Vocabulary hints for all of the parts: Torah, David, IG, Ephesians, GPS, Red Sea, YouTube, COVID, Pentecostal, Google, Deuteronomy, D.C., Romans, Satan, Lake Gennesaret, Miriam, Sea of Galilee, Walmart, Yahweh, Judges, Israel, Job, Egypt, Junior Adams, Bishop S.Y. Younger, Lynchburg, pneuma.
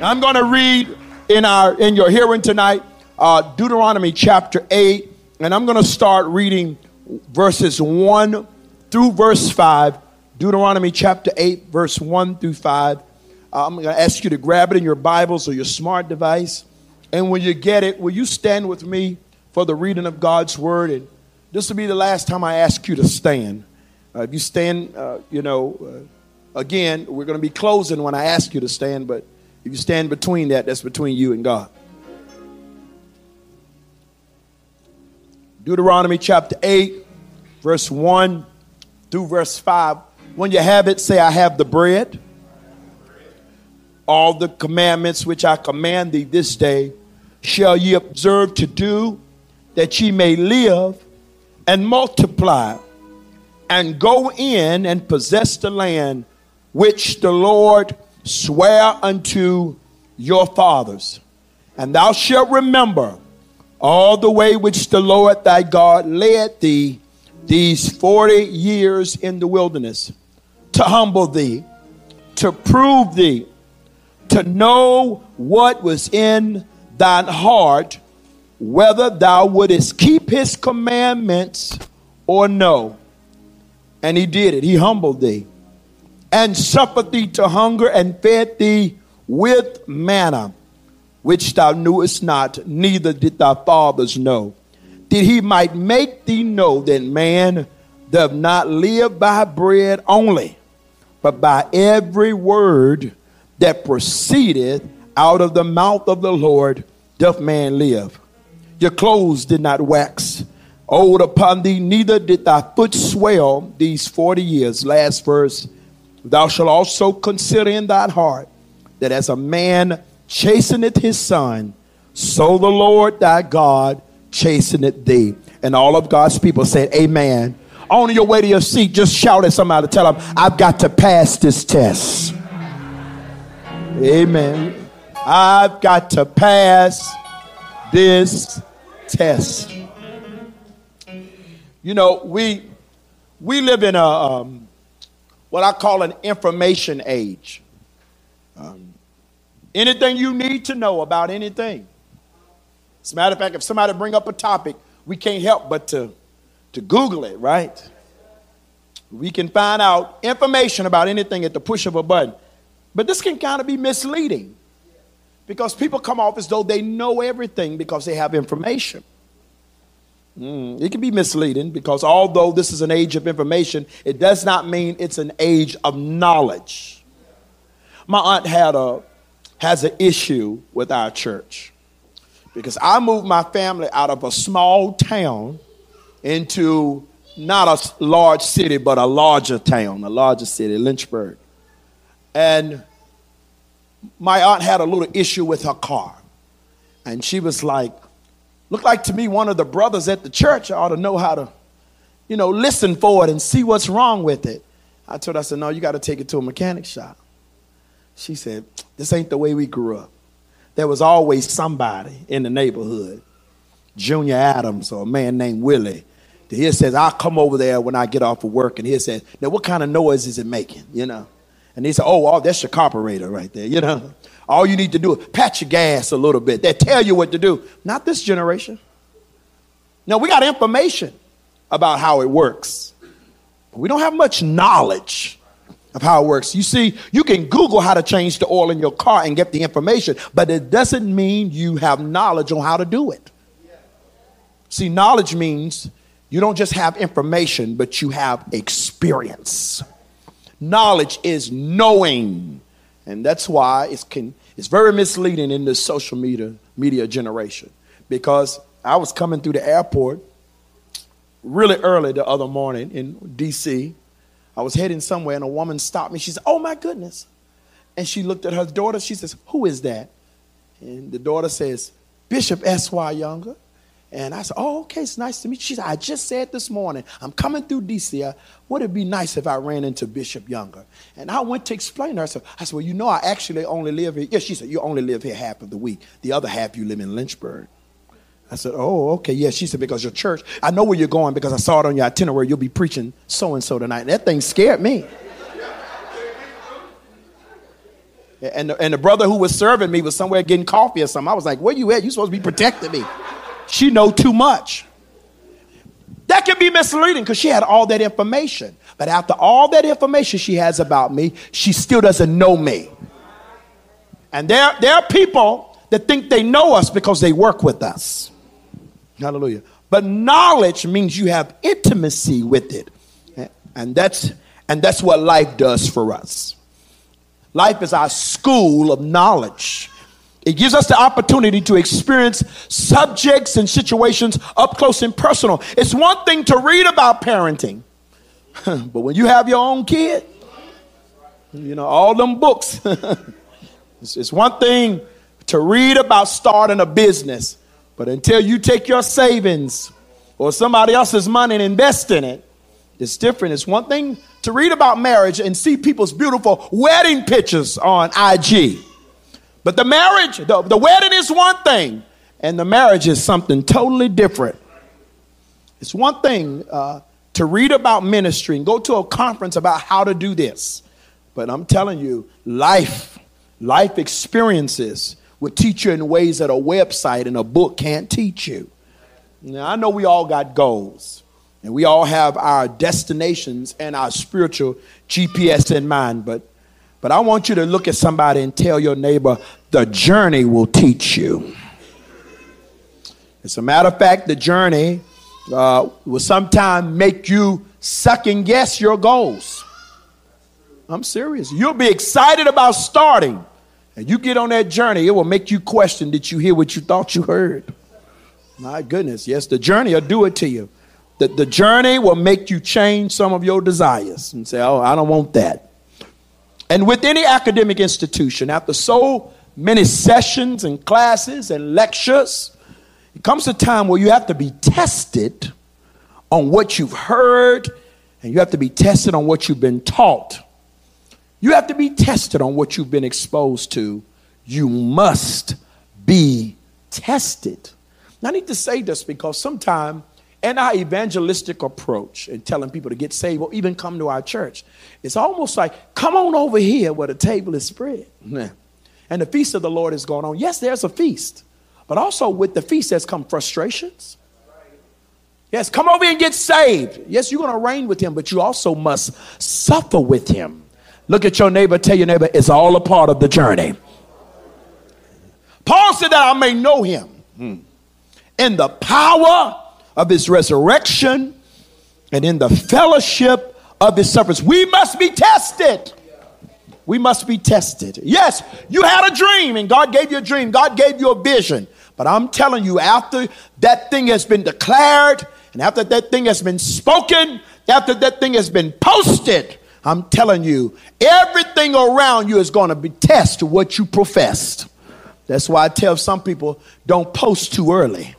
I'm going to read in your hearing tonight, Deuteronomy chapter 8, and I'm going to start reading verses 1 through verse 5, Deuteronomy chapter 8, verse 1 through 5. I'm going to ask you to grab it in your Bibles or your smart device, and when you get it, will you stand with me for the reading of God's word? And this will be the last time I ask you to stand. If you stand, again, we're going to be closing when I ask you to stand, but if you stand between that, that's between you and God. Deuteronomy chapter 8, verse 1 through verse 5. When you have it, say, I have the bread. All the commandments which I command thee this day shall ye observe to do, that ye may live and multiply and go in and possess the land which the Lord sware unto your fathers. And thou shalt remember all the way which the Lord thy God led thee these 40 years in the wilderness, to humble thee, to prove thee, to know what was in thine heart, whether thou wouldest keep his commandments or no. And he did it. He humbled thee, and suffered thee to hunger, and fed thee with manna, which thou knewest not, neither did thy fathers know, that he might make thee know that man doth not live by bread only, but by every word that proceedeth out of the mouth of the Lord doth man live. Your clothes did not wax old upon thee, neither did thy foot swell these 40 years. Last verse. Thou shalt also consider in thine heart that as a man chasteneth his son, so the Lord thy God chasteneth thee. And all of God's people said, amen. On your way to your seat, just shout at somebody, tell them, I've got to pass this test. Amen. I've got to pass this test. You know, we live in a what I call an information age. Anything you need to know about anything. As a matter of fact, if somebody bring up a topic, we can't help but to Google it, right? We can find out information about anything at the push of a button. But this can kind of be misleading, because people come off as though they know everything because they have information. It can be misleading, because although this is an age of information, it does not mean it's an age of knowledge. My aunt has an issue with our church, because I moved my family out of a small town into not a large city, but a larger town, a larger city, Lynchburg. And my aunt had a little issue with her car. And she was like, looked like to me one of the brothers at the church ought to know how to, you know, listen for it and see what's wrong with it. I told her, I said, no, you got to take it to a mechanic shop. She said, this ain't the way we grew up. There was always somebody in the neighborhood, Junior Adams or a man named Willie. He says, I'll come over there when I get off of work. And he says, now what kind of noise is it making, you know? And he said, oh, that's your carburetor right there, you know. All you need to do is pat your gas a little bit. They tell you what to do. Not this generation. No, we got information about how it works, but we don't have much knowledge of how it works. You see, you can Google how to change the oil in your car and get the information, but it doesn't mean you have knowledge on how to do it. See, knowledge means you don't just have information, but you have experience. Knowledge is knowing. And that's why it's very misleading in this social media generation. Because I was coming through the airport really early the other morning in D.C. I was heading somewhere and a woman stopped me. She said, oh, my goodness. And she looked at her daughter. She says, who is that? And the daughter says, Bishop S.Y. Younger. And I said, oh, okay, it's nice to meet you. She said, I just said this morning, I'm coming through D.C. Would it be nice if I ran into Bishop Younger? And I went to explain to her. So I said, well, you know, I actually only live here. Yeah, she said, you only live here half of the week. The other half you live in Lynchburg. I said, oh, okay, yeah. She said, because your church, I know where you're going because I saw it on your itinerary. You'll be preaching so-and-so tonight. And that thing scared me. And the brother who was serving me was somewhere getting coffee or something. I was like, where you at? You supposed to be protecting me. She know too much. That can be misleading because she had all that information. But after all that information she has about me, she still doesn't know me. And there are people that think they know us because they work with us. Hallelujah. But knowledge means you have intimacy with it. And that's what life does for us. Life is our school of knowledge. It gives us the opportunity to experience subjects and situations up close and personal. It's one thing to read about parenting, but when you have your own kid, you know, all them books. It's one thing to read about starting a business, but until you take your savings or somebody else's money and invest in it, it's different. It's one thing to read about marriage and see people's beautiful wedding pictures on IG. But the marriage, the wedding is one thing, and the marriage is something totally different. It's one thing to read about ministry and go to a conference about how to do this. But I'm telling you, life experiences will teach you in ways that a website and a book can't teach you. Now, I know we all got goals, and we all have our destinations and our spiritual GPS in mind, But I want you to look at somebody and tell your neighbor, the journey will teach you. As a matter of fact, the journey will sometimes make you second guess your goals. I'm serious. You'll be excited about starting, and you get on that journey, it will make you question, did you hear what you thought you heard? My goodness, yes, the journey will do it to you. The journey will make you change some of your desires and say, oh, I don't want that. And with any academic institution, after so many sessions and classes and lectures, it comes a time where you have to be tested on what you've heard, and you have to be tested on what you've been taught. You have to be tested on what you've been exposed to. You must be tested. And I need to say this because sometimes in our evangelistic approach and telling people to get saved or even come to our church, it's almost like, come on over here where the table is spread. And the feast of the Lord is going on. Yes, there's a feast. But also with the feast has come frustrations. Yes, come over and get saved. Yes, you're going to reign with him, but you also must suffer with him. Look at your neighbor, tell your neighbor, it's all a part of the journey. Paul said that I may know him in the power of his resurrection and in the fellowship of his sufferings. We must be tested. We must be tested. Yes, you had a dream and God gave you a dream. God gave you a vision. But I'm telling you, after that thing has been declared and after that thing has been spoken, after that thing has been posted, I'm telling you, everything around you is going to be tested what you professed. That's why I tell some people, don't post too early.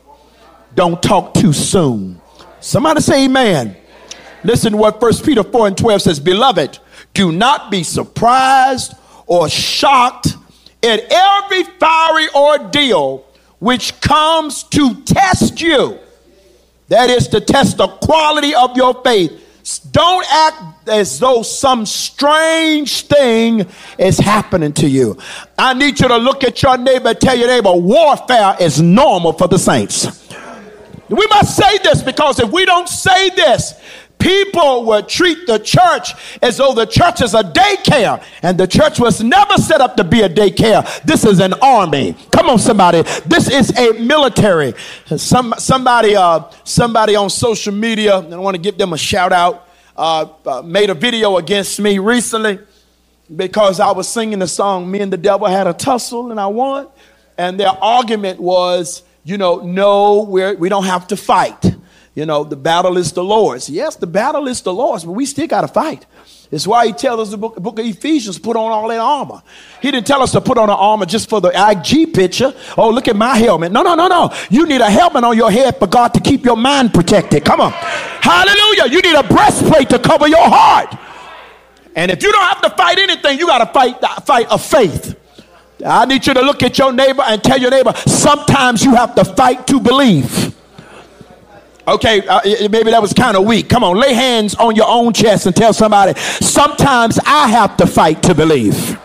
Don't talk too soon. Somebody say amen. Listen to what 1 Peter 4:12 says. Beloved, do not be surprised or shocked at every fiery ordeal which comes to test you. That is to test the quality of your faith. Don't act as though some strange thing is happening to you. I need you to look at your neighbor, tell your neighbor, warfare is normal for the saints. We must say this because if we don't say this, people will treat the church as though the church is a daycare, and the church was never set up to be a daycare. This is an army. Come on, somebody. This is a military. Somebody on social media, and I want to give them a shout out, made a video against me recently because I was singing the song, Me and the Devil Had a Tussle, and I won. And their argument was, you know, no, we don't have to fight. You know, the battle is the Lord's. Yes, the battle is the Lord's, but we still got to fight. That's why he tells us the book of Ephesians, put on all that armor. He didn't tell us to put on an armor just for the IG picture. Oh, look at my helmet. No. You need a helmet on your head for God to keep your mind protected. Come on. Hallelujah. You need a breastplate to cover your heart. And if you don't have to fight anything, you got to fight the fight of faith. I need you to look at your neighbor and tell your neighbor, sometimes you have to fight to believe. Okay, maybe that was kind of weak. Come on, lay hands on your own chest and tell somebody, sometimes I have to fight to believe.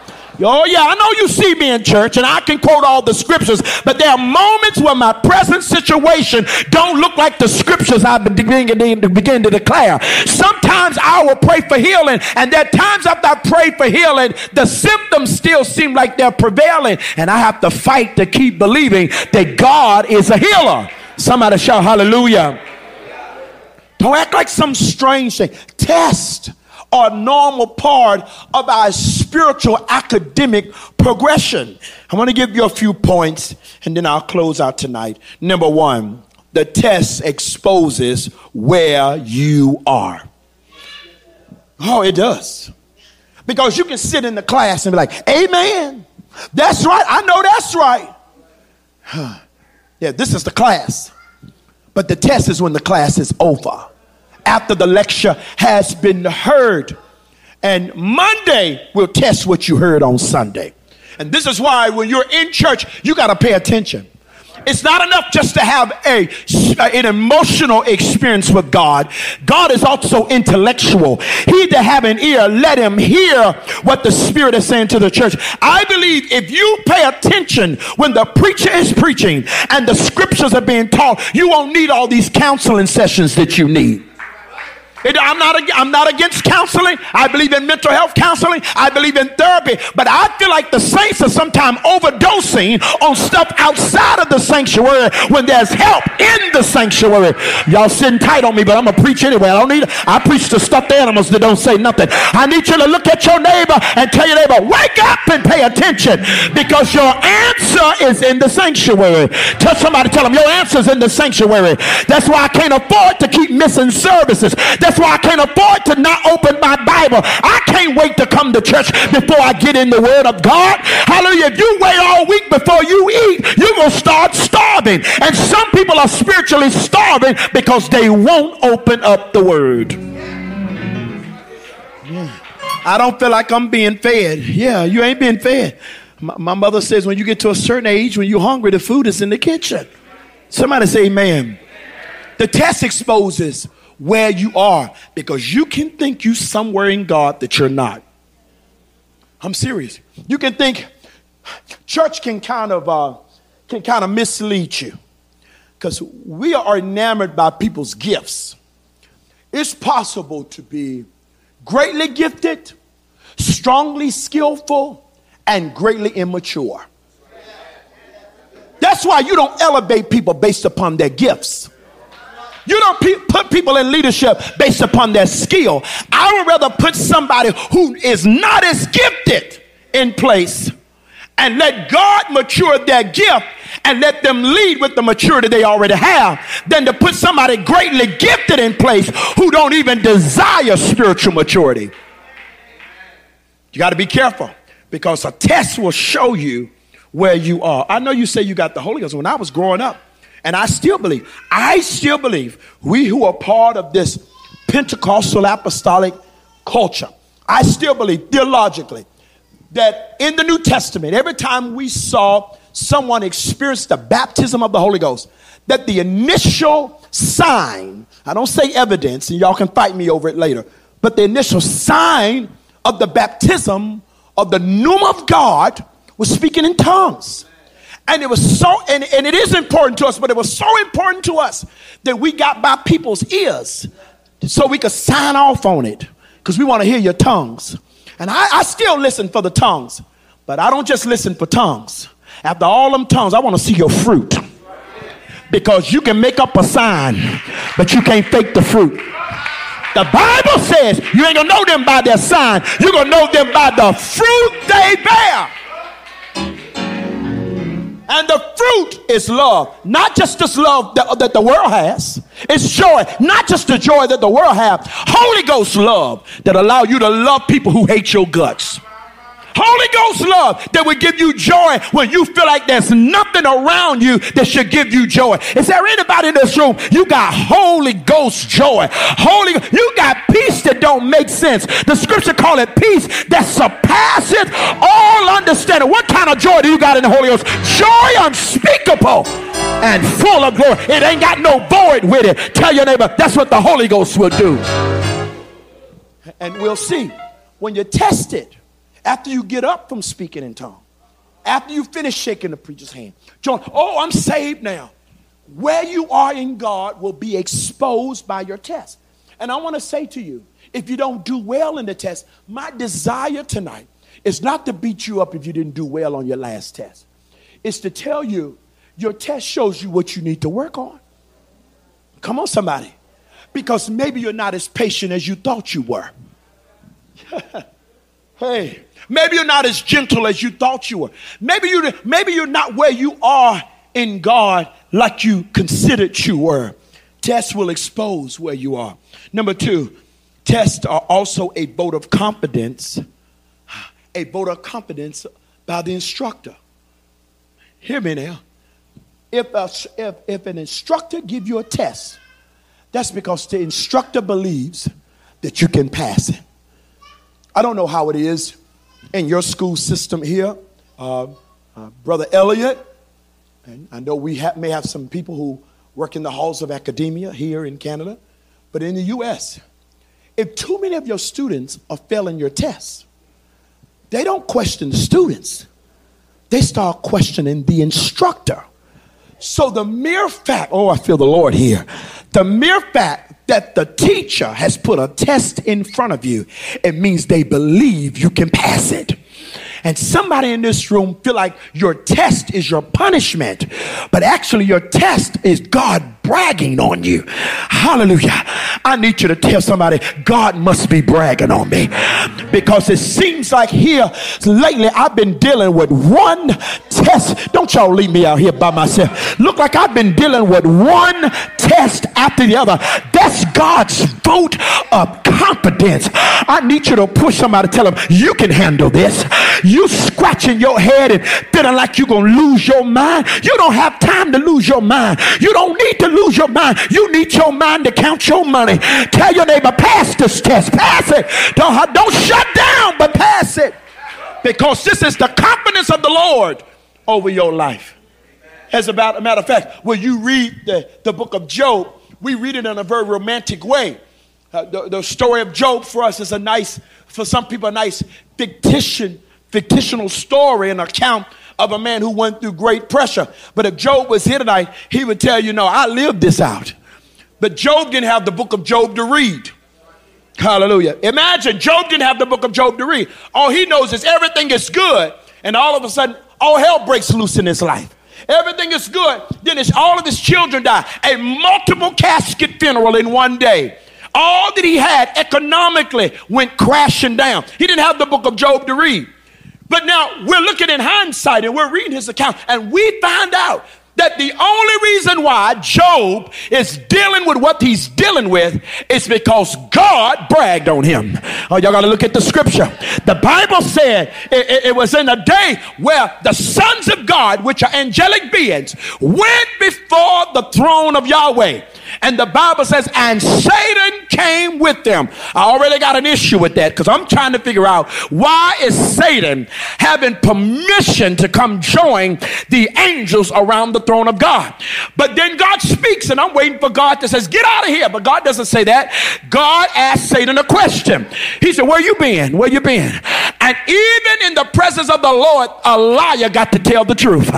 Oh yeah, I know you see me in church and I can quote all the scriptures, but there are moments where my present situation don't look like the scriptures I've been beginning to declare. Sometimes I will pray for healing, and there are times after I pray for healing, the symptoms still seem like they're prevailing, and I have to fight to keep believing that God is a healer. Somebody shout hallelujah. Don't act like some strange thing. Test are a normal part of our spiritual academic progression. I want to give you a few points and then I'll close out tonight. Number one, the test exposes where you are. Oh, it does. Because you can sit in the class and be like, amen, that's right, I know that's right. Huh. Yeah, this is the class. But the test is when the class is over, after the lecture has been heard. And Monday will test what you heard on Sunday. And this is why when you're in church, you got to pay attention. It's not enough just to have an emotional experience with God. God is also intellectual. He that have an ear, let him hear what the Spirit is saying to the church. I believe if you pay attention when the preacher is preaching and the scriptures are being taught, you won't need all these counseling sessions that you need. I'm not against counseling. I believe in mental health counseling. I believe in therapy. But I feel like the saints are sometimes overdosing on stuff outside of the sanctuary when there's help in the sanctuary. Y'all sitting tight on me, but I'm going to preach anyway. I preach to stuffed animals that don't say nothing. I need you to look at your neighbor and tell your neighbor, wake up and pay attention, because your answer is in the sanctuary. Tell somebody, tell them, your answer's in the sanctuary. That's why I can't afford to keep missing services. That's why I can't afford to not open my Bible. I can't wait to come to church before I get in the Word of God. Hallelujah. If you wait all week before you eat, you're going to start starving. And some people are spiritually starving because they won't open up the Word. Yeah. I don't feel like I'm being fed. Yeah, you ain't being fed. My mother says when you get to a certain age, when you're hungry, the food is in the kitchen. Somebody say amen. The test exposes where you are, because you can think you somewhere in God that you're not. I'm serious. You can think church can kind of mislead you, because we are enamored by people's gifts. It's possible to be greatly gifted, strongly skillful, and greatly immature. That's why you don't elevate people based upon their gifts. You don't put people in leadership based upon their skill. I would rather put somebody who is not as gifted in place and let God mature their gift and let them lead with the maturity they already have, than to put somebody greatly gifted in place who don't even desire spiritual maturity. You got to be careful, because a test will show you where you are. I know you say you got the Holy Ghost. When I was growing up, and I still believe we who are part of this Pentecostal apostolic culture, I still believe theologically that in the New Testament, every time we saw someone experience the baptism of the Holy Ghost, that the initial sign, I don't say evidence, and y'all can fight me over it later, but the initial sign of the baptism of the pneuma of God was speaking in tongues. And it was so, and it is important to us, but it was so important to us that we got by people's ears so we could sign off on it, because we want to hear your tongues. And I still listen for the tongues, but I don't just listen for tongues. After all them tongues, I want to see your fruit, because you can make up a sign, but you can't fake the fruit. The Bible says you ain't going to know them by their sign. You're going to know them by the fruit they bear. And the fruit is love. Not just this love that the world has. It's joy. Not just the joy that the world has. Holy Ghost love that allow you to love people who hate your guts. Holy Ghost love that will give you joy when you feel like there's nothing around you that should give you joy. Is there anybody in this room, you got Holy Ghost joy? You got peace that don't make sense. The scripture call it peace that surpasses all understanding. What kind of joy do you got in the Holy Ghost? Joy unspeakable and full of glory. It ain't got no void with it. Tell your neighbor, that's what the Holy Ghost will do. And we'll see when you're tested. After you get up from speaking in tongues, after you finish shaking the preacher's hand, John, oh, I'm saved now. Where you are in God will be exposed by your test. And I want to say to you, if you don't do well in the test, my desire tonight is not to beat you up if you didn't do well on your last test. It's to tell you your test shows you what you need to work on. Come on, somebody. Because maybe you're not as patient as you thought you were. Hey, maybe you're not as gentle as you thought you were. Maybe you're not where you are in God like you considered you were. Tests will expose where you are. Number two, tests are also a vote of confidence, by the instructor. Hear me now. If an instructor give you a test, that's because the instructor believes that you can pass it. I don't know how it is in your school system here, Brother Elliot. And I know we may have some people who work in the halls of academia here in Canada, but in the U.S., if too many of your students are failing your tests, they don't question the students. They start questioning the instructor. So the mere fact, oh, I feel the Lord here. The mere fact that the teacher has put a test in front of you, it means they believe you can pass it. And somebody in this room feel like your test is your punishment, but actually your test is God bragging on you. Hallelujah. I need you to tell somebody, God must be bragging on me, because it seems like here lately I've been dealing with one test. Don't y'all leave me out here by myself. Look like I've been dealing with one test after the other. That's God's vote of confidence. I need you to push somebody, tell them you can handle this. You scratching your head and feeling like you're going to lose your mind. You don't have time to lose your mind. You don't need to lose your mind. You need your mind to count your money. Tell your neighbor, pass this test. Pass it. Don't shut down, but pass it. Because this is the confidence of the Lord over your life. As a matter of fact, when you read the book of Job, we read it in a very romantic way. The story of Job for us is for some people, a nice fictional story, an account of a man who went through great pressure. But if Job was here tonight, he would tell you, no, I lived this out. But Job didn't have the book of Job to read. Hallelujah. Imagine Job didn't have the book of Job to read. All he knows is everything is good. And all of a sudden, all hell breaks loose in his life. Everything is good. Then all of his children die. A multiple casket funeral in one day. All that he had economically went crashing down. He didn't have the book of Job to read. But now we're looking in hindsight and we're reading his account, and we find out that the only reason why Job is dealing with what he's dealing with is because God bragged on him. Oh, y'all got to look at the scripture. The Bible said it was in a day where the sons of God, which are angelic beings, went before the throne of Yahweh. And the Bible says, and Satan came with them. I already got an issue with that, because I'm trying to figure out, why is Satan having permission to come join the angels around the throne of God? But then God speaks, and I'm waiting for God to say, get out of here. But God doesn't say that. God asked Satan a question. He said, where you been? Where you been? And even in the presence of the Lord, a liar got to tell the truth.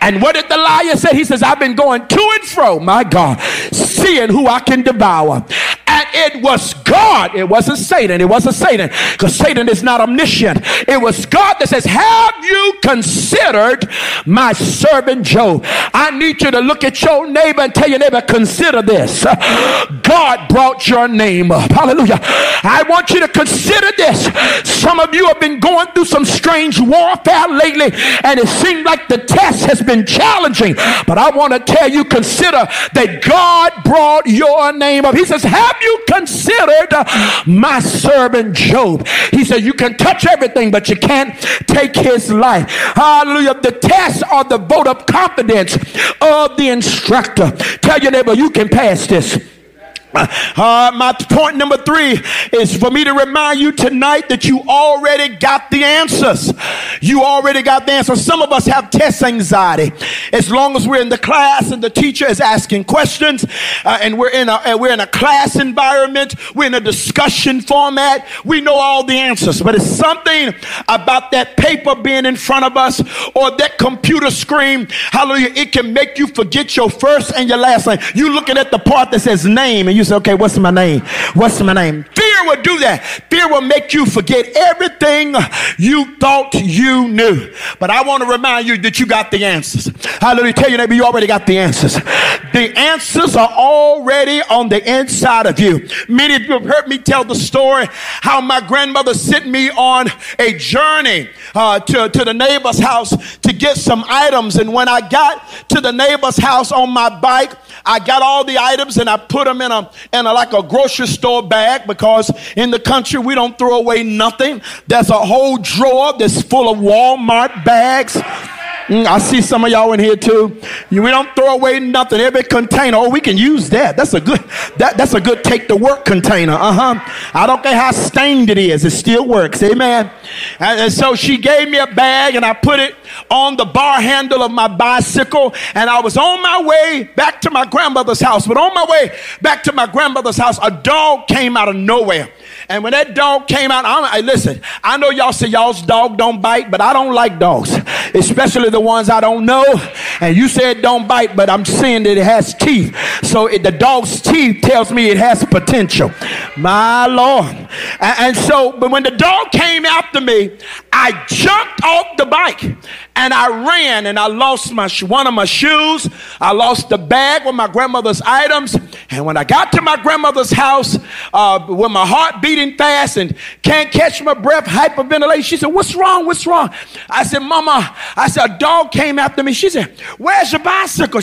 And what did the liar say? He says, I've been going to and fro, my God, seeing who I can devour. And it was God. It wasn't Satan. It wasn't Satan, because Satan is not omniscient. It was God that says, have you considered my servant Job? I need you to look at your neighbor and tell your neighbor, consider this. God brought your name up. Hallelujah. I want you to consider this. Some of you have been going through some strange warfare lately, and it seemed like the test has been challenging. But I want to tell you, consider that God brought your name up. He says, have you considered my servant Job? He said, you can touch everything, but you can't take his life. Hallelujah. The tests are the vote of confidence of the instructor. Tell your neighbor, you can pass this. My point number 3 is for me to remind you tonight that you already got the answers. You already got the answers. Some of us have test anxiety. As long as we're in the class and the teacher is asking questions, and we're in a class environment, we're in a discussion format, we know all the answers. But it's something about that paper being in front of us or that computer screen. Hallelujah! It can make you forget your first and your last name. You looking at the part that says name and you say, okay, what's my name? What's my name? Fear will do that. Fear will make you forget everything you thought you knew. But I want to remind you that you got the answers. Hallelujah. Tell your neighbor, you already got the answers. The answers are already on the inside of you. Many of you have heard me tell the story how my grandmother sent me on a journey to the neighbor's house to get some items. And when I got to the neighbor's house on my bike, I got all the items and I put them in a like a grocery store bag, because in the country we don't throw away nothing. There's a whole drawer that's full of Walmart bags. I see some of y'all in here too. We don't throw away nothing. Every container, oh, we can use that. That's a good take to work container. I don't care how stained it is, it still works. Amen. And so she gave me a bag and I put it on the bar handle of my bicycle, and I was on my way back to my grandmother's house. But on my way back to my grandmother's house, a dog came out of nowhere. And when that dog came out, listen, I know y'all say y'all's dog don't bite, but I don't like dogs, especially the ones I don't know. And you said don't bite, but I'm seeing that it has teeth. So the dog's teeth tells me it has potential. My Lord. But when the dog came after me, I jumped off the bike and I ran, and I lost one of my shoes. I lost the bag with my grandmother's items. And when I got to my grandmother's house, with my heart beating fast and can't catch my breath, hyperventilation, she said, "What's wrong? What's wrong?" I said, "Mama," I said, "a dog came after me." She said, "Where's your bicycle?"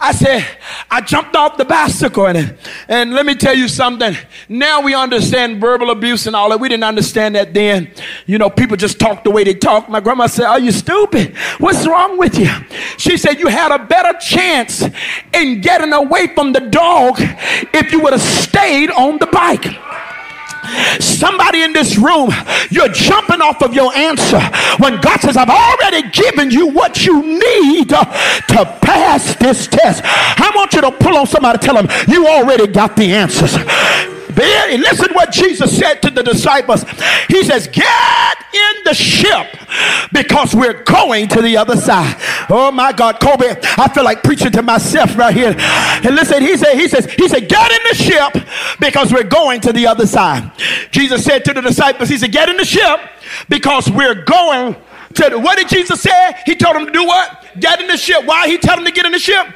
I said, "I jumped off the bicycle." And let me tell you something. Now we understand verbal abuse and all that. We didn't understand that then. You know, people just talk the way they talk. My grandma said, "Are you stupid? What's wrong with you?" She said, "You had a better chance in getting away from the dog if you would have stayed on the bike." Somebody in this room, you're jumping off of your answer when God says, "I've already given you what you need to pass this test." I want you to pull on somebody, tell them, "You already got the answers." Listen what Jesus said to the disciples. He says, "Get in the ship, because we're going to the other side." Oh my God, Kobe, I feel like preaching to myself right here. And listen, he said, "Get in the ship, because we're going to the other side." Jesus said to the disciples, he said, "Get in the ship, because we're going to the..." What did Jesus say? He told them to do what? Get in the ship. Why he told them to get in the ship?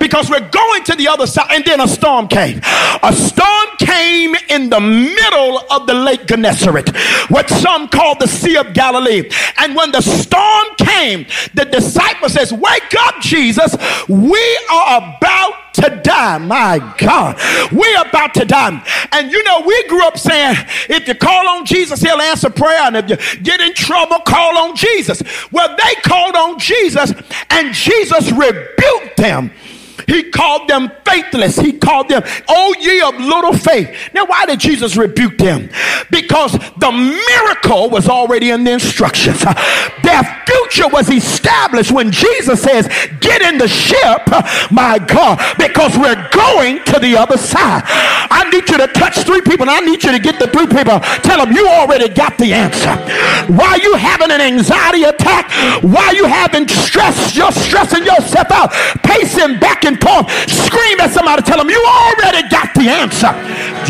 Because we're going to the other side. And then a storm came. A storm came in the middle of the Lake Gennesaret, what some call the Sea of Galilee. And when the storm came, the disciple says, "Wake up, Jesus. We are about to die." My God, we're about to die. And you know, we grew up saying, if you call on Jesus, he'll answer prayer, and if you get in trouble, call on Jesus. Well, they called on Jesus, and Jesus rebuked them. He called them faithless. He called them, "Oh, ye of little faith." Now, why did Jesus rebuke them? Because the miracle was already in the instructions. Their future was established when Jesus says, "Get in the ship," my God, because we're going to the other side. I need you to touch 3 people, and I need you to get the 3 people. Tell them, you already got the answer. Why are you having an anxiety attack? Why are you having stress? You're stressing yourself out, pacing back and forth. Scream at somebody, tell them, you already got the answer.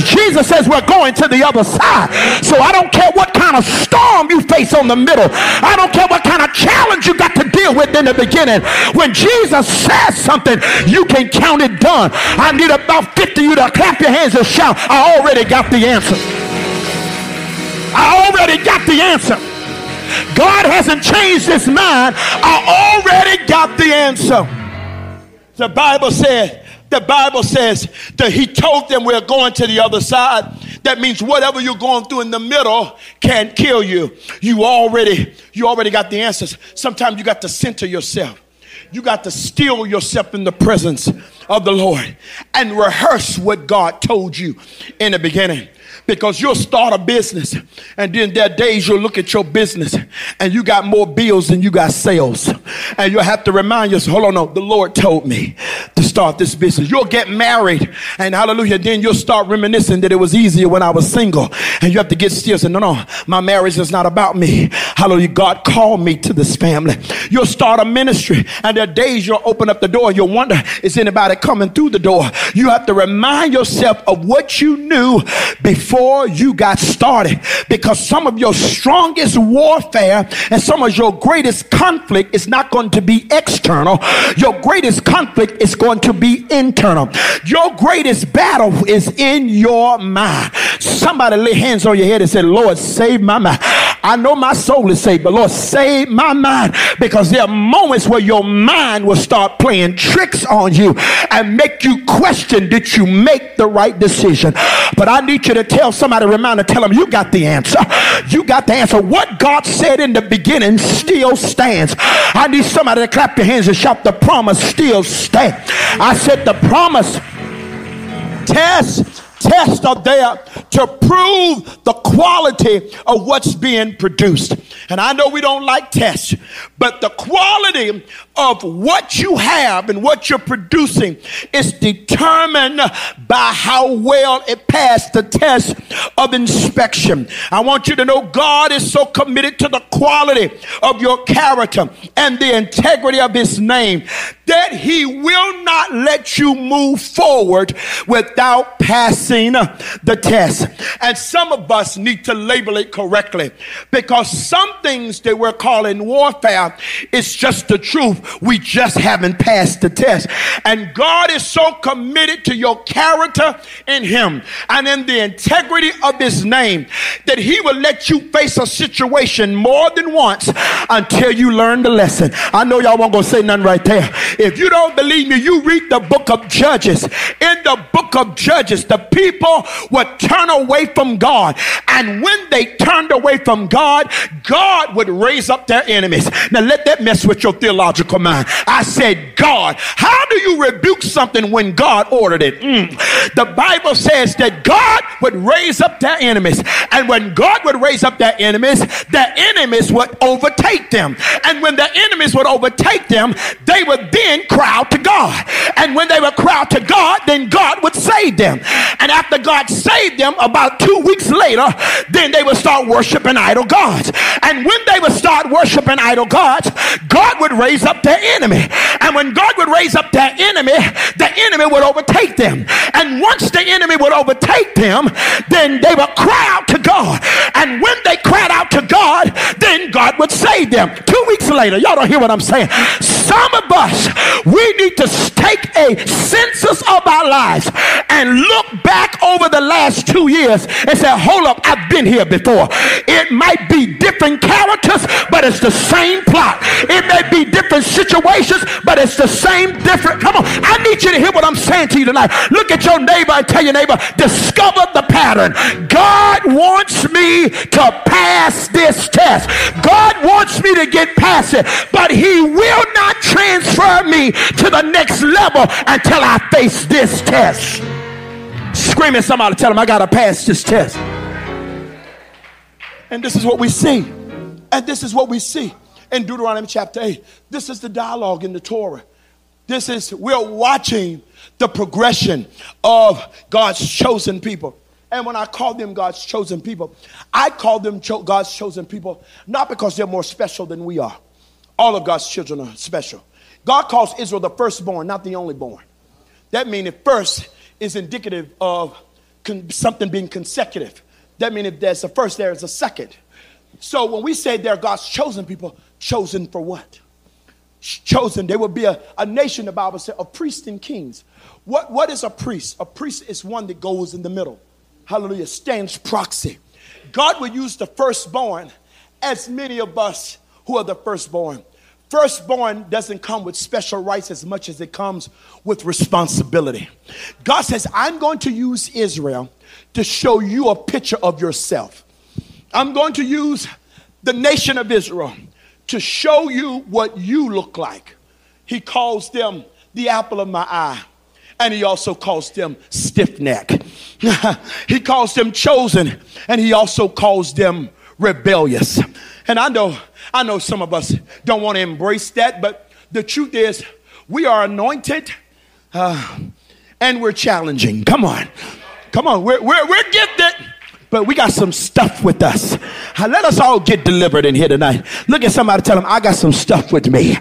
Jesus says, we're going to the other side. So I don't care what kind of storm you face on the middle. I don't care what kind of challenge you got to deal with in the beginning. When Jesus says something, you can count it done. I need about 50 of you to clap your hands and shout, "I already got the answer. I already got the answer. God hasn't changed his mind. I already got the answer." The Bible says that he told them, we're going to the other side. That means whatever you're going through in the middle can't kill you. You already got the answers. Sometimes you got to center yourself. You got to still yourself in the presence of the Lord and rehearse what God told you in the beginning. Because you'll start a business, and then there are days you'll look at your business and you got more bills than you got sales. And you'll have to remind yourself, hold on, no, the Lord told me to start this business. You'll get married, and hallelujah, then you'll start reminiscing that it was easier when I was single. And you have to get still and say, no, no, my marriage is not about me. Hallelujah, God called me to this family. You'll start a ministry, and there are days you'll open up the door and you'll wonder, is anybody coming through the door? You have to remind yourself of what you knew before you got started, because some of your strongest warfare and some of your greatest conflict is not going to be external. Your greatest conflict is going to be internal. Your greatest battle is in your mind. Somebody lay hands on your head and say, Lord, save my mind. I know my soul is saved, but Lord, save my mind, because there are moments where your mind will start playing tricks on you and make you question, did you make the right decision? But I need you to tell somebody, remind them, tell them, you got the answer. You got the answer. What God said in the beginning still stands. I need somebody to clap your hands and shout, the promise still stands. I said the promise. Tests are there to prove the quality of what's being produced. And I know we don't like tests, but the quality of what you have and what you're producing is determined by how well it passed the test of inspection. I want you to know God is so committed to the quality of your character and the integrity of his name that he will not let you move forward without passing the test. And some of us need to label it correctly, because some things that we're calling warfare, it's just the truth. We just haven't passed the test. And God is so committed to your character in him and in the integrity of his name that he will let you face a situation more than once until you learn the lesson. I know y'all won't go say nothing right there. If you don't believe me, you read the book of Judges. In the book of Judges, the people would turn away from God. And when they turned away from God, God would raise up their enemies. Now let that mess with your theological mind. I said, God, how do you rebuke something when God ordered it? The Bible says that God would raise up their enemies. And when God would raise up their enemies would overtake them. And when the enemies would overtake them, they would then cry out to God. And when they would cry out to God, then God would save them. And after God saved them, about 2 weeks later, then they would start worshiping idol gods. And when they would start worshiping idol gods, God would raise up their enemy. And when God would raise up their enemy, the enemy would overtake them. And once the enemy would overtake them, then they would cry out to God. And when they cried out to God, then God would save them. 2 weeks later, y'all don't hear what I'm saying. Some of us, we need to take a census of our lives and look back over the last 2 years and say, hold up, I've been here before. It might be different characters, but it's the same plot. It may be different situations, but it's the same different. Come on, I need you to hear what I'm saying to you tonight. Look at your neighbor and tell your neighbor, discover the pattern. God wants me to pass this test. God wants me to get past it, but he will not transfer me to the next level until I face this test. Scream at somebody, tell them, I gotta pass this test. And this is what we see. And this is what we see in Deuteronomy chapter 8. This is the dialogue in the Torah. We're watching the progression of God's chosen people. And when I call them God's chosen people, I call them God's chosen people not because they're more special than we are. All of God's children are special. God calls Israel the firstborn, not the onlyborn. That means if first is indicative of something being consecutive. That means if there's a first, there is a second. So when we say they're God's chosen people, chosen for what? Chosen. There will be a nation, the Bible says, of priests and kings. What is a priest? A priest is one that goes in the middle. Hallelujah. Stands proxy. God will use the firstborn, as many of us who are the firstborn. Firstborn doesn't come with special rights as much as it comes with responsibility. God says, I'm going to use Israel to show you a picture of yourself. I'm going to use the nation of Israel to show you what you look like. He calls them the apple of my eye. And he also calls them stiff-necked. He calls them chosen. And he also calls them rebellious. And I know some of us don't want to embrace that. But the truth is, we are anointed and we're challenging. Come on. Come on. We're gifted. But we got some stuff with us. Let us all get delivered in here tonight. Look at somebody, tell them, I got some stuff with me.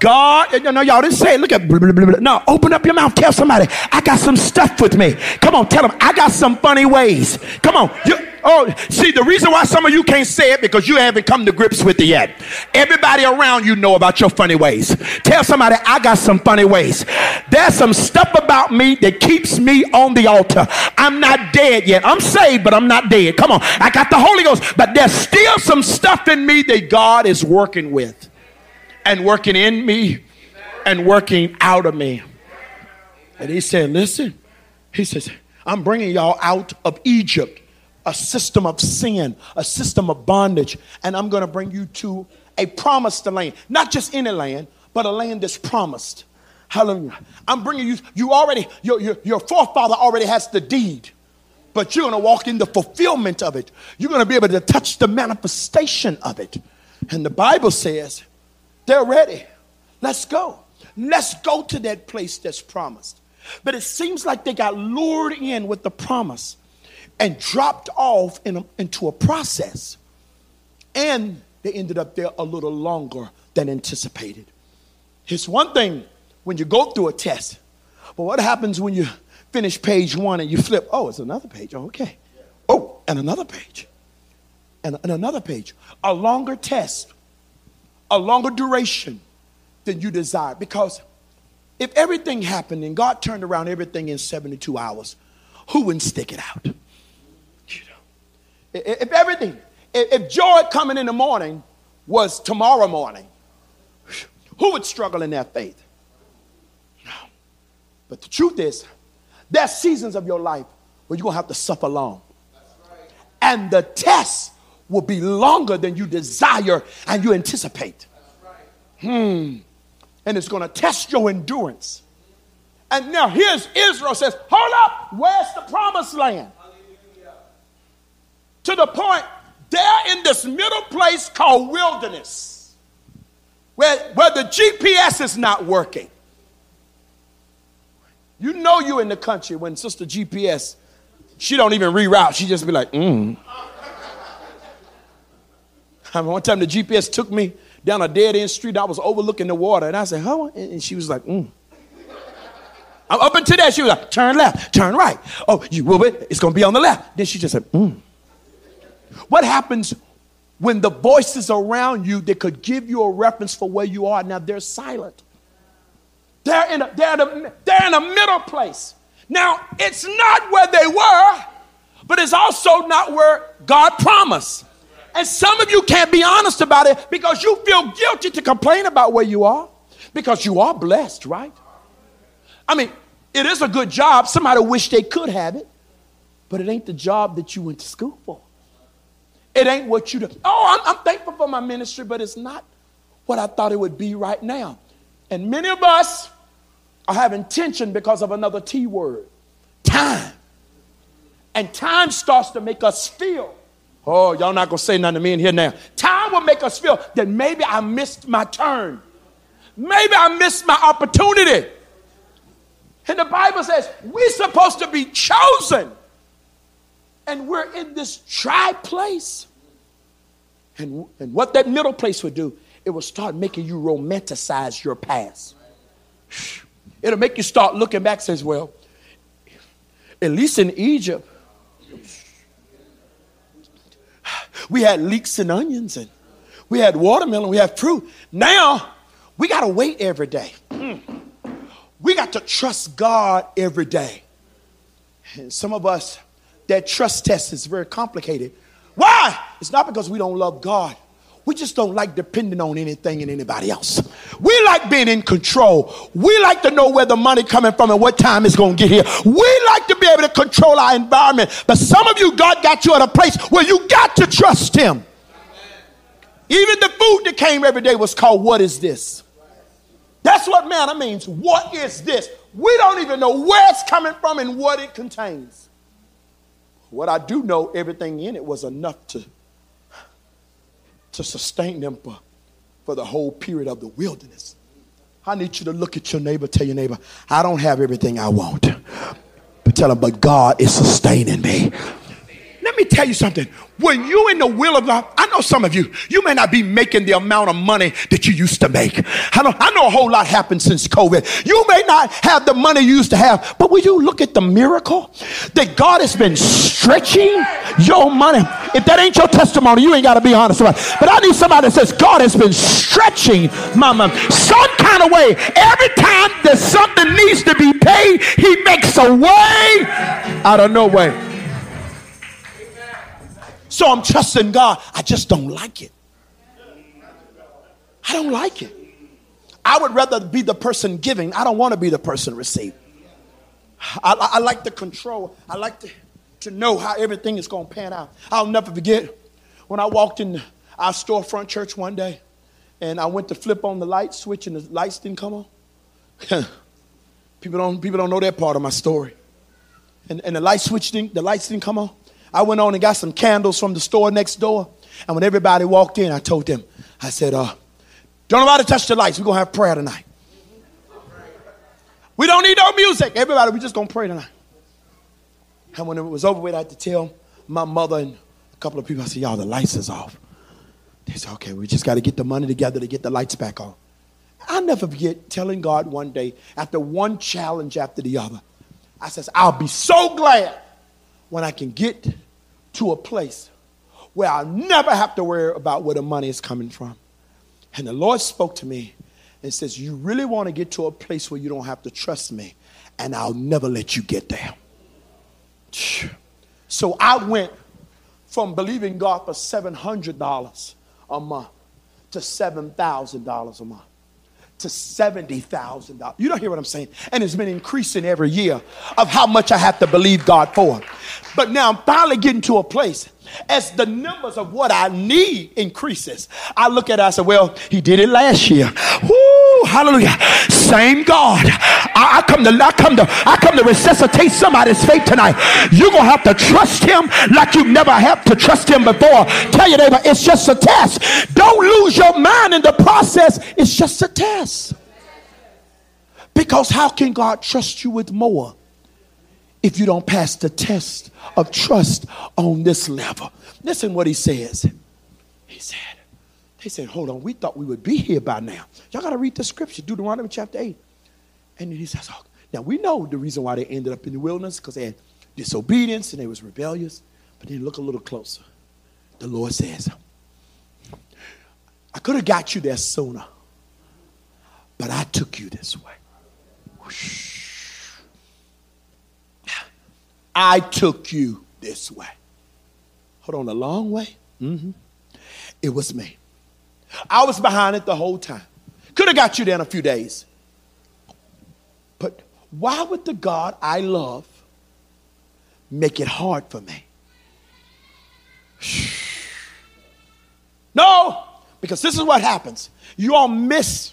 God, no, y'all didn't say it. Look at, blah, blah, blah, blah. No, open up your mouth. Tell somebody, I got some stuff with me. Come on, tell them, I got some funny ways. Come on. See, the reason why some of you can't say it because you haven't come to grips with it yet. Everybody around you know about your funny ways. Tell somebody, I got some funny ways. There's some stuff about me that keeps me on the altar. I'm not dead yet. I'm saved, but I'm not dead. Come on. I got the Holy Ghost, but there's still some stuff in me that God is working with and working in me and working out of me. And he said, listen, he says, I'm bringing y'all out of Egypt, a system of sin, a system of bondage. And I'm going to bring you to a promised land, not just any land, but a land that's promised. Hallelujah. I'm bringing you, your forefather already has the deed, but you're going to walk in the fulfillment of it. You're going to be able to touch the manifestation of it. And the Bible says they're ready. Let's go. Let's go to that place that's promised. But it seems like they got lured in with the promise and dropped off into a process. And they ended up there a little longer than anticipated. It's one thing when you go through a test, but what happens when you finish page one and you flip? Oh, it's another page. Oh, okay. Oh, and another page. And another page. A longer test. A longer duration than you desire. Because if everything happened and God turned around everything in 72 hours, who wouldn't stick it out? If everything, if joy coming in the morning was tomorrow morning, who would struggle in their faith? No. But the truth is, there's seasons of your life where you're going to have to suffer long. That's right. And the test will be longer than you desire and you anticipate. That's right. And it's going to test your endurance. And now here's Israel says, hold up, where's the promised land? To the point, they're in this middle place called wilderness, where the GPS is not working. You know you're in the country when Sister GPS, she don't even reroute. She just be like, I mean, one time the GPS took me down a dead-end street. I was overlooking the water, and I said, huh? And she was like, Up until that, she was like, turn left, turn right. Oh, you will be. It's going to be on the left. Then she just said, What happens when the voices around you that could give you a reference for where you are, now they're silent? They're in a middle place. Now, it's not where they were, but it's also not where God promised. And some of you can't be honest about it because you feel guilty to complain about where you are because you are blessed, right? I mean, it is a good job. Somebody wish they could have it, but it ain't the job that you went to school for. It ain't what you do. Oh, I'm thankful for my ministry, but it's not what I thought it would be right now. And many of us are having tension because of another T word, time. And time starts to make us feel, oh, y'all not going to say nothing to me in here now. Time will make us feel that maybe I missed my turn. Maybe I missed my opportunity. And the Bible says we're supposed to be chosen. And we're in this dry place. And what that middle place would do, it will start making you romanticize your past. It'll make you start looking back and says, well, at least in Egypt, we had leeks and onions and we had watermelon, we had fruit. Now, we got to wait every day. We got to trust God every day. And some of us, that trust test is very complicated. Why? It's not because we don't love God. We just don't like depending on anything and anybody else. We like being in control. We like to know where the money coming from and what time it's going to get here. We like to be able to control our environment. But some of you, God got you at a place where you got to trust him. Even the food that came every day was called, what is this? That's That's what manna means. What is this? We don't even know where it's coming from and what it contains. What I do know, everything in it was enough to sustain them for the whole period of the wilderness. I need you to look at your neighbor, tell your neighbor, I don't have everything I want. But tell him, but God is sustaining me. Let me tell you something. When you're in the will of God, I know some of you, you may not be making the amount of money that you used to make. I know a whole lot happened since COVID. You may not have the money you used to have, but when you look at the miracle that God has been stretching your money, if that ain't your testimony, you ain't got to be honest about it. But I need somebody that says, God has been stretching my money some kind of way. Every time that something needs to be paid, he makes a way out of no way. So I'm trusting God. I just don't like it. I don't like it. I would rather be the person giving. I don't want to be the person receiving. I like the control. I like to know how everything is going to pan out. I'll never forget when I walked in our storefront church one day and I went to flip on the light switch and the lights didn't come on. People don't know that part of my story. And the lights didn't come on. I went on and got some candles from the store next door. And when everybody walked in, I told them, I said, don't nobody touch the lights. We're going to have prayer tonight. We don't need no music. Everybody, we're just going to pray tonight. And when it was over with, I had to tell my mother and a couple of people, I said, y'all, the lights is off. They said, okay, we just got to get the money together to get the lights back on. I'll never forget telling God one day, after one challenge after the other, I said, I'll be so glad when I can get to a place where I never have to worry about where the money is coming from. And the Lord spoke to me and says, you really want to get to a place where you don't have to trust me, and I'll never let you get there. So I went from believing God for $700 a month to $7,000 a month to $70,000. You don't hear what I'm saying? And it's been increasing every year of how much I have to believe God for. But now I'm finally getting to a place as the numbers of what I need increases. I look at it, I say, well, he did it last year. Woo, hallelujah. Same God. I come to resuscitate somebody's faith tonight. You're going to have to trust him like you never have to trust him before. Tell your neighbor, it's just a test. Don't lose your mind in the process. It's just a test. Because how can God trust you with more if you don't pass the test of trust on this level? Listen what he says. They said, hold on, we thought we would be here by now. Y'all got to read the scripture, Deuteronomy chapter 8. And then he says, oh, now we know the reason why they ended up in the wilderness, because they had disobedience and they was rebellious. But then look a little closer. The Lord says, I could have got you there sooner, but I took you this way. Whoosh. I took you this way. Hold on, a long way? Mm-hmm. It was me. I was behind it the whole time. Could have got you there in a few days. But why would the God I love make it hard for me? No, because this is what happens. Y'all miss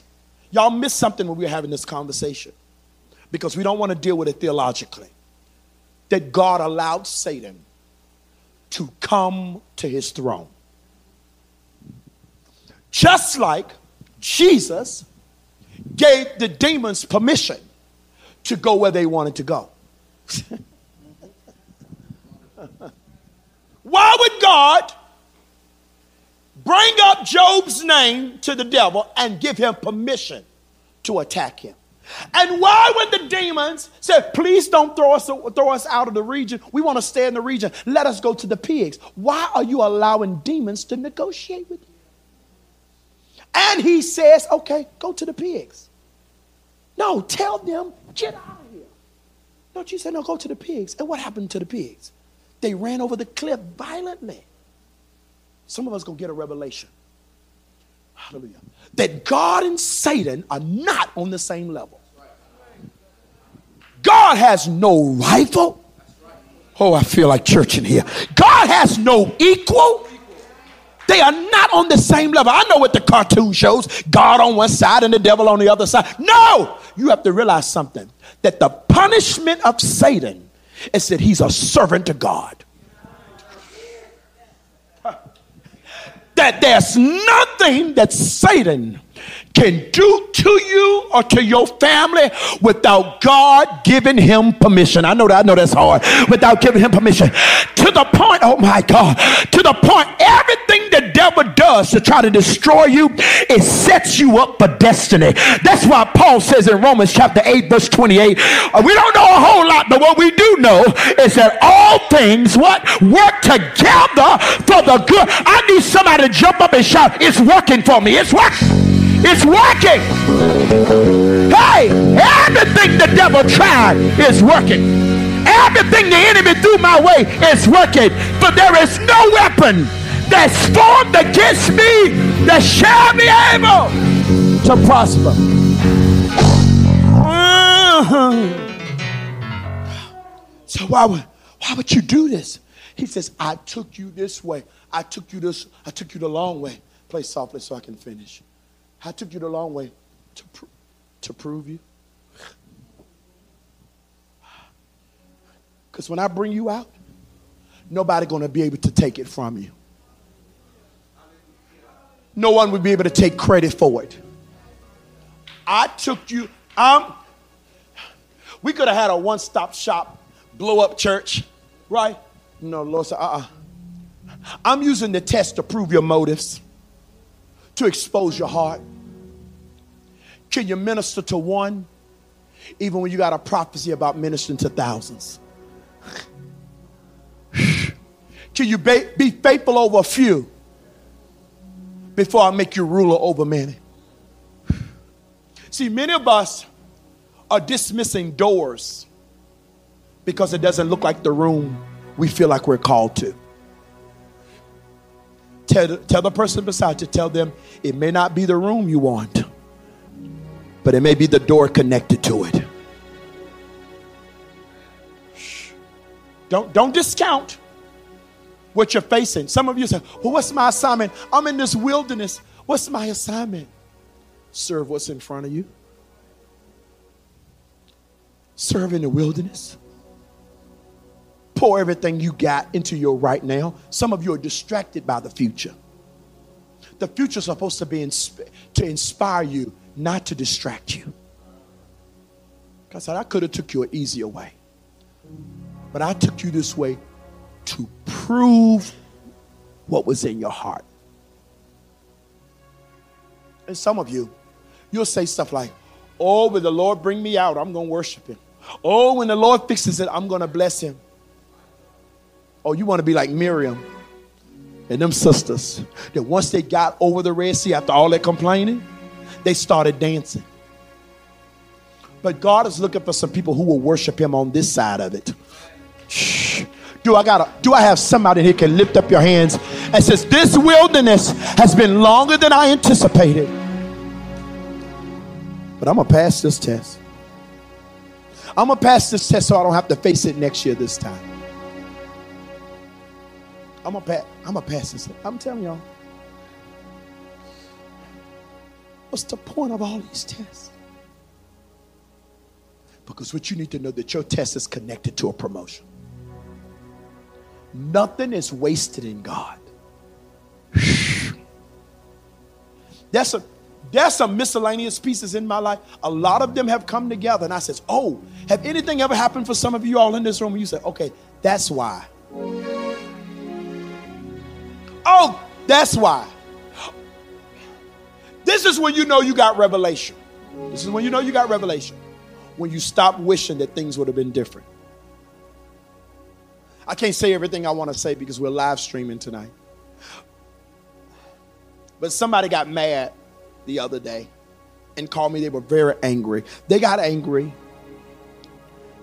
something when we're having this conversation, because we don't want to deal with it theologically. That God allowed Satan to come to his throne. Just like Jesus gave the demons permission to go where they wanted to go. Why would God bring up Job's name to the devil and give him permission to attack him? And why would the demons say, please don't throw us out of the region. We want to stay in the region. Let us go to the pigs. Why are you allowing demons to negotiate with you? And he says, okay, go to the pigs. No, tell them, get out of here. Don't you say, no, go to the pigs. And what happened to the pigs? They ran over the cliff violently. Some of us going to get a revelation. Hallelujah. That God and Satan are not on the same level. God has no rival. Oh, I feel like church in here. God has no equal. They are not on the same level. I know what the cartoon shows, God on one side and the devil on the other side. No, you have to realize something, that the punishment of Satan is that he's a servant to God. That there's nothing that Satan can do to you or to your family without God giving him permission. I know that's hard. Without giving him permission. To the point, oh my God, to the point everything the devil does to try to destroy you, it sets you up for destiny. That's why Paul says in Romans chapter 8 verse 28, we don't know a whole lot, but what we do know is that all things what work together for the good. I need somebody to jump up and shout, it's working for me. It's working. It's working. Hey, everything the devil tried is working. Everything the enemy threw my way is working. But there is no weapon that's formed against me that shall be able to prosper. So why would you do this? He says, I took you this way. I took you the long way. Play softly so I can finish. I took you the long way to prove you. Because when I bring you out, nobody's going to be able to take it from you. No one will be able to take credit for it. I took you. We could have had a one-stop shop, blow-up church, right? No, Lord said, I'm using the test to prove your motives, to expose your heart. Can you minister to one even when you got a prophecy about ministering to thousands? Can you be faithful over a few before I make you ruler over many? See, many of us are dismissing doors because it doesn't look like the room we feel like we're called to. Tell the person beside you, tell them it may not be the room you want, but it may be the door connected to it. Don't discount what you're facing. Some of you say, well, what's my assignment? I'm in this wilderness. What's my assignment? Serve what's in front of you. Serve in the wilderness. Pour everything you got into your right now. Some of you are distracted by the future. The future is supposed to be to inspire you, not to distract you. I said, I could have took you an easier way, but I took you this way to prove what was in your heart. And some of you, you'll say stuff like, oh, when the Lord bring me out, I'm going to worship him. Oh, when the Lord fixes it, I'm going to bless him. Oh, you want to be like Miriam and them sisters that once they got over the Red Sea after all that complaining, they started dancing. But God is looking for some people who will worship him on this side of it. Shh. Do I have somebody here can lift up your hands and says, this wilderness has been longer than I anticipated, but I'm going to pass this test. I'm going to pass this test so I don't have to face it next year this time. I'm going to pass this. I'm telling y'all. What's the point of all these tests? Because what you need to know that your test is connected to a promotion. Nothing is wasted in God. There's some miscellaneous pieces in my life. A lot of them have come together. And I says, oh, have anything ever happened for some of you all in this room? And you say, okay, that's why. Oh, that's why. This is when you know you got revelation. This is when you know you got revelation. When you stop wishing that things would have been different. I can't say everything I want to say because we're live streaming tonight. But somebody got mad the other day and called me. They were very angry. They got angry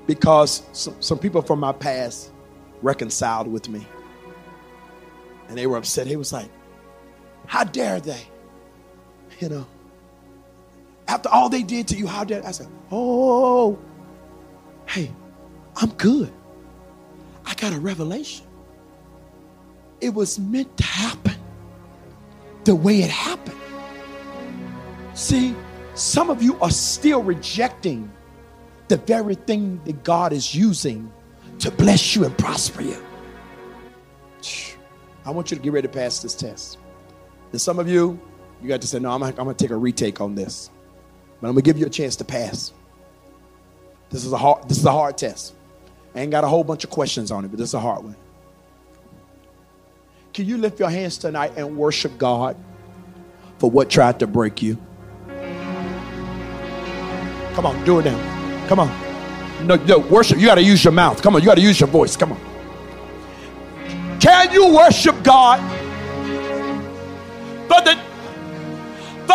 because some people from my past reconciled with me. And they were upset. He was like, how dare they? You know, after all they did to you, how dare they? I said, oh, hey, I'm good. I got a revelation. It was meant to happen. the way it happened. See, some of you are still rejecting the very thing that God is using to bless you and prosper you. I want you to get ready to pass this test. And some of you, you got to say, no, I'm going to take a retake on this. But I'm going to give you a chance to pass. This is a hard test. I ain't got a whole bunch of questions on it, but this is a hard one. Can you lift your hands tonight and worship God for what tried to break you? Come on, do it now. Come on. No, worship. You got to use your mouth. Come on, you got to use your voice. Come on. Can you worship God for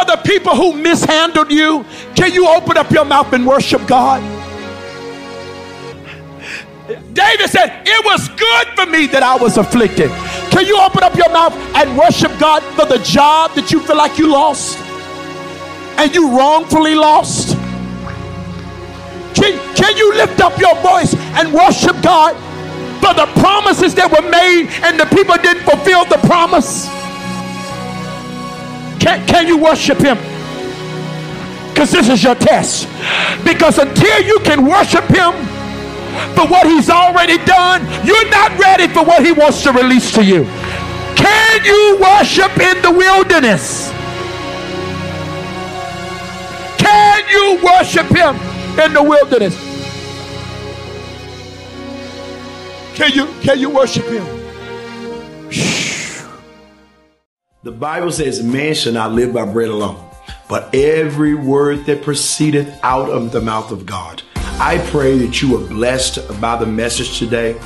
the people who mishandled you? Can you open up your mouth and worship God? David said, it was good for me that I was afflicted. Can you open up your mouth and worship God for the job that you feel like you lost and you wrongfully lost? Can you lift up your voice and worship God for the promises that were made and the people didn't fulfill the promise? Can you worship him? Because this is your test. Because until you can worship him for what he's already done, you're not ready for what he wants to release to you. Can you worship in the wilderness? Can you worship him in the wilderness? Can you worship him? The Bible says man shall not live by bread alone, but every word that proceedeth out of the mouth of God. I pray that you are blessed by the message today.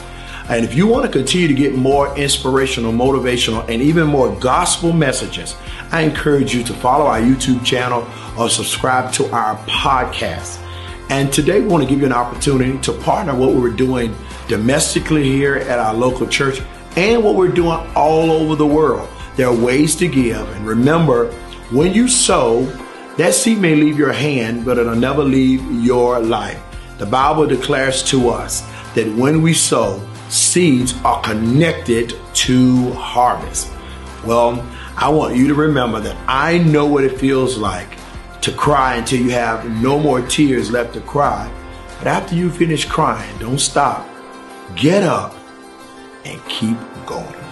And if you want to continue to get more inspirational, motivational, and even more gospel messages, I encourage you to follow our YouTube channel or subscribe to our podcast. And today we want to give you an opportunity to partner what we're doing domestically here at our local church and what we're doing all over the world. There are ways to give. And remember, when you sow, that seed may leave your hand, but it'll never leave your life. The Bible declares to us that when we sow, seeds are connected to harvest. Well, I want you to remember that I know what it feels like to cry until you have no more tears left to cry. But after you finish crying, don't stop. Get up and keep going.